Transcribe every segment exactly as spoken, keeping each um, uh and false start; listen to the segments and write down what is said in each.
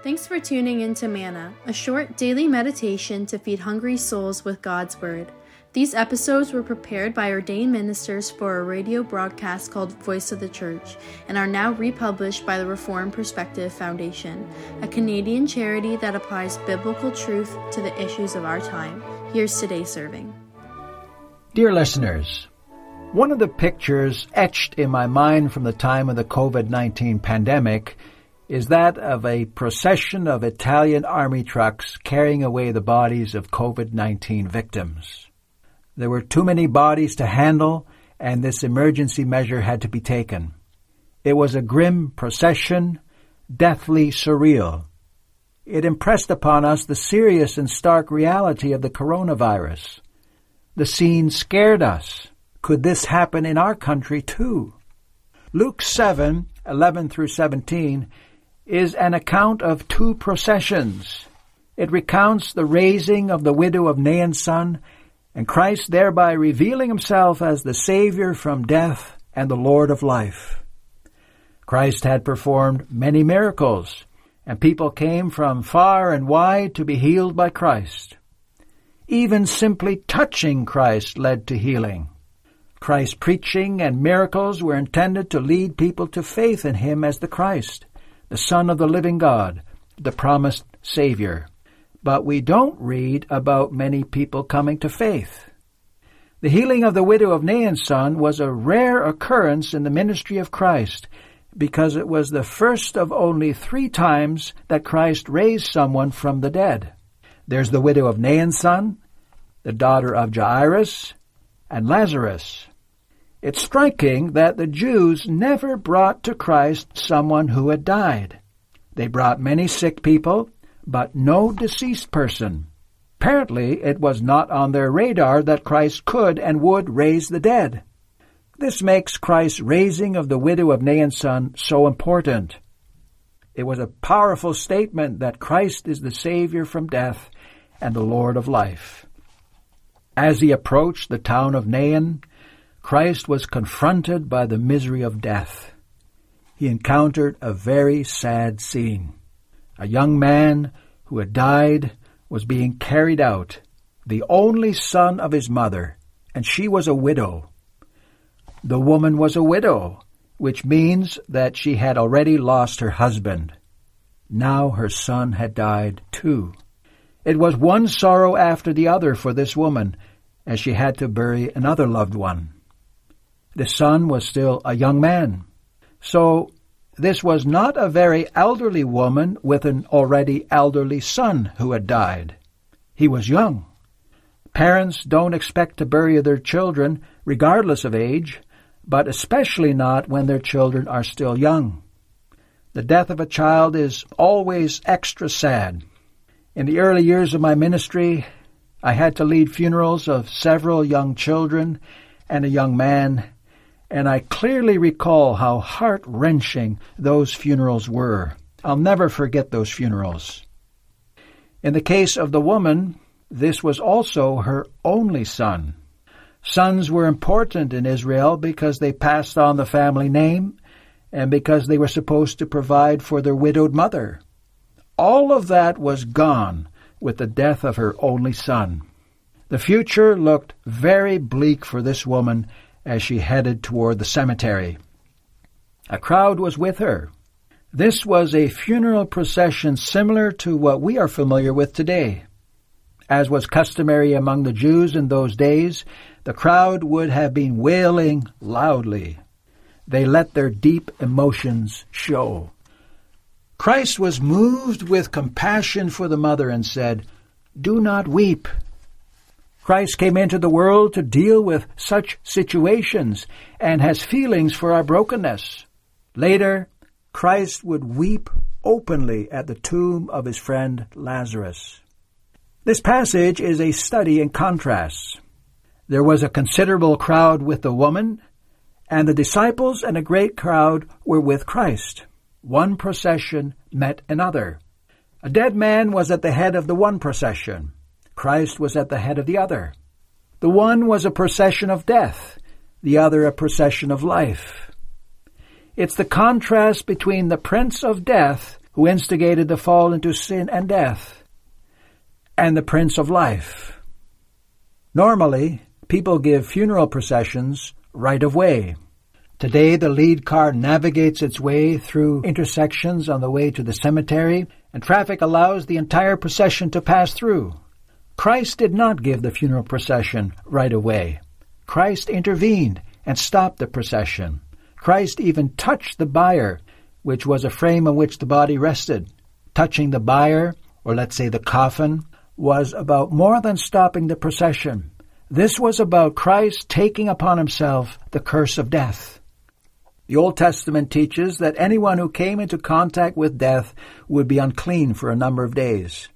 Thanks for tuning in to Manna, a short daily meditation to feed hungry souls with God's Word. These episodes were prepared by ordained ministers for a radio broadcast called Voice of the Church and are now republished by the Reformed Perspective Foundation, a Canadian charity that applies biblical truth to the issues of our time. Here's today's serving. Dear listeners, one of the pictures etched in my mind from the time of the covid nineteen pandemic is that of a procession of Italian army trucks carrying away the bodies of covid nineteen victims. There were too many bodies to handle, and this emergency measure had to be taken. It was a grim procession, deathly surreal. It impressed upon us the serious and stark reality of the coronavirus. The scene scared us. Could this happen in our country too? Luke seven, eleven through seventeen is an account of two processions. It recounts the raising of the widow of Nain's son, and Christ thereby revealing himself as the Savior from death and the Lord of life. Christ had performed many miracles, and people came from far and wide to be healed by Christ. Even simply touching Christ led to healing. Christ's preaching and miracles were intended to lead people to faith in him as the Christ, the Son of the living God, the promised Savior. But we don't read about many people coming to faith. The healing of the widow of Nain's son was a rare occurrence in the ministry of Christ because it was the first of only three times that Christ raised someone from the dead. There's the widow of Nain's son, the daughter of Jairus, and Lazarus. It's striking that the Jews never brought to Christ someone who had died. They brought many sick people, but no deceased person. Apparently, it was not on their radar that Christ could and would raise the dead. This makes Christ's raising of the widow of Nain's son so important. It was a powerful statement that Christ is the Savior from death and the Lord of life. As he approached the town of Nain, Christ was confronted by the misery of death. He encountered a very sad scene. A young man who had died was being carried out, the only son of his mother, and she was a widow. The woman was a widow, which means that she had already lost her husband. Now her son had died too. It was one sorrow after the other for this woman, as she had to bury another loved one. The son was still a young man, so this was not a very elderly woman with an already elderly son who had died. He was young. Parents don't expect to bury their children regardless of age, but especially not when their children are still young. The death of a child is always extra sad. In the early years of my ministry, I had to lead funerals of several young children and a young man, and I clearly recall how heart-wrenching those funerals were. I'll never forget those funerals. In the case of the woman, this was also her only son. Sons were important in Israel because they passed on the family name and because they were supposed to provide for their widowed mother. All of that was gone with the death of her only son. The future looked very bleak for this woman as she headed toward the cemetery. A crowd was with her. This was a funeral procession similar to what we are familiar with today. As was customary among the Jews in those days, the crowd would have been wailing loudly. They let their deep emotions show. Christ was moved with compassion for the mother and said, "Do not weep." Christ came into the world to deal with such situations and has feelings for our brokenness. Later, Christ would weep openly at the tomb of his friend Lazarus. This passage is a study in contrasts. There was a considerable crowd with the woman, and the disciples and a great crowd were with Christ. One procession met another. A dead man was at the head of the one procession. Christ was at the head of the other. The one was a procession of death, the other a procession of life. It's the contrast between the Prince of Death, who instigated the fall into sin and death, and the Prince of Life. Normally, people give funeral processions right of way. Today, the lead car navigates its way through intersections on the way to the cemetery, and traffic allows the entire procession to pass through. Christ did not give the funeral procession right of way. Christ intervened and stopped the procession. Christ even touched the bier, which was a frame on which the body rested. Touching the bier, or let's say the coffin, was about more than stopping the procession. This was about Christ taking upon himself the curse of death. The Old Testament teaches that anyone who came into contact with death would be unclean for a number of days.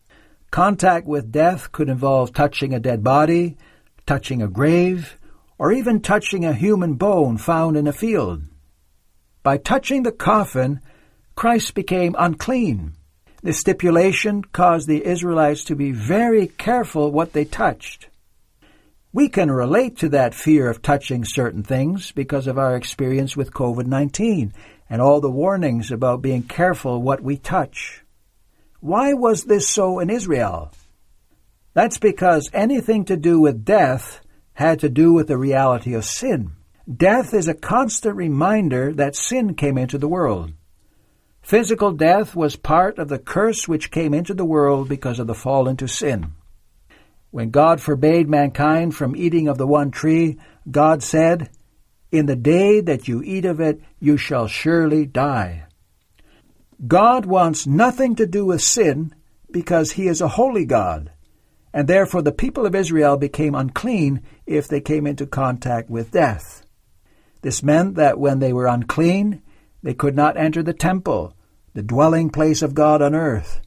Contact with death could involve touching a dead body, touching a grave, or even touching a human bone found in a field. By touching the coffin, Christ became unclean. This stipulation caused the Israelites to be very careful what they touched. We can relate to that fear of touching certain things because of our experience with covid nineteen and all the warnings about being careful what we touch. Why was this so in Israel? That's because anything to do with death had to do with the reality of sin. Death is a constant reminder that sin came into the world. Physical death was part of the curse which came into the world because of the fall into sin. When God forbade mankind from eating of the one tree, God said, "In the day that you eat of it, you shall surely die." God wants nothing to do with sin because He is a holy God, and therefore the people of Israel became unclean if they came into contact with death. This meant that when they were unclean, they could not enter the temple, the dwelling place of God on earth,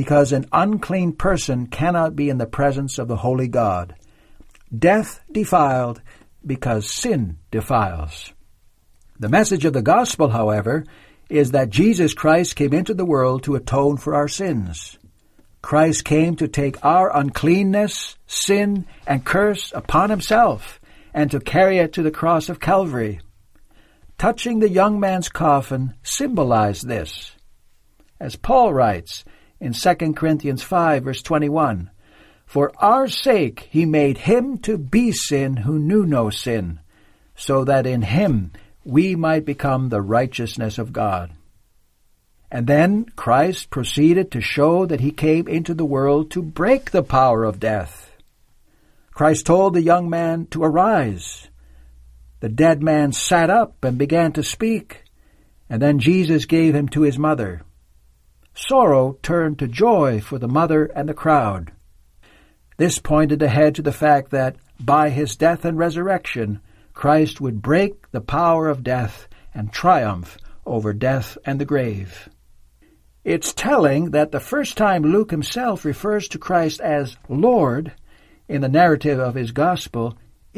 because an unclean person cannot be in the presence of the holy God. Death defiled because sin defiles. The message of the gospel, however, is that Jesus Christ came into the world to atone for our sins. Christ came to take our uncleanness, sin, and curse upon himself, and to carry it to the cross of Calvary. Touching the young man's coffin symbolized this. As Paul writes in Second Corinthians five, verse twenty-one, "For our sake he made him to be sin who knew no sin, so that in him we might become the righteousness of God." And then Christ proceeded to show that he came into the world to break the power of death. Christ told the young man to arise. The dead man sat up and began to speak, and then Jesus gave him to his mother. Sorrow turned to joy for the mother and the crowd. This pointed ahead to the fact that by his death and resurrection, Christ would break the power of death and triumph over death and the grave. It's telling that the first time Luke himself refers to Christ as Lord in the narrative of his gospel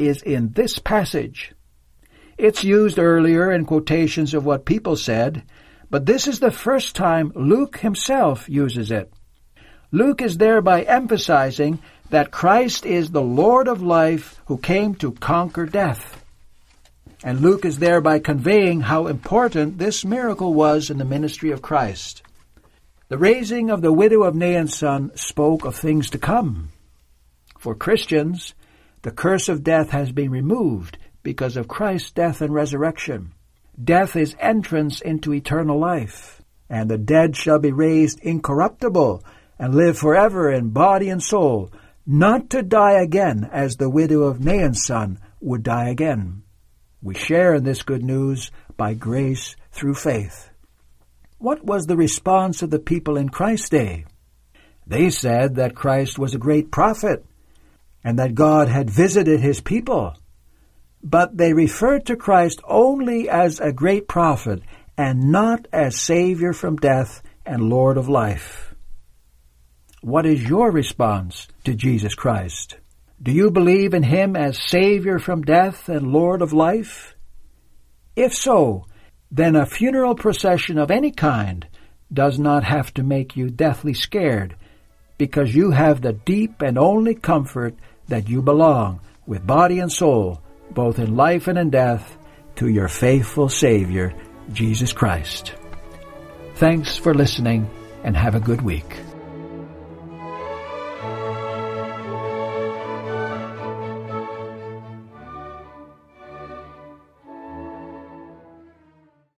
is in this passage. It's used earlier in quotations of what people said, but this is the first time Luke himself uses it. Luke is thereby emphasizing that Christ is the Lord of life who came to conquer death. And Luke is thereby conveying how important this miracle was in the ministry of Christ. The raising of the widow of Nain's son spoke of things to come. For Christians, the curse of death has been removed because of Christ's death and resurrection. Death is entrance into eternal life, and the dead shall be raised incorruptible and live forever in body and soul, not to die again as the widow of Nain's son would die again. We share in this good news by grace through faith. What was the response of the people in Christ's day? They said that Christ was a great prophet and that God had visited his people. But they referred to Christ only as a great prophet and not as Savior from death and Lord of life. What is your response to Jesus Christ? Do you believe in him as Savior from death and Lord of life? If so, then a funeral procession of any kind does not have to make you deathly scared, because you have the deep and only comfort that you belong, with body and soul, both in life and in death, to your faithful Savior, Jesus Christ. Thanks for listening, and have a good week.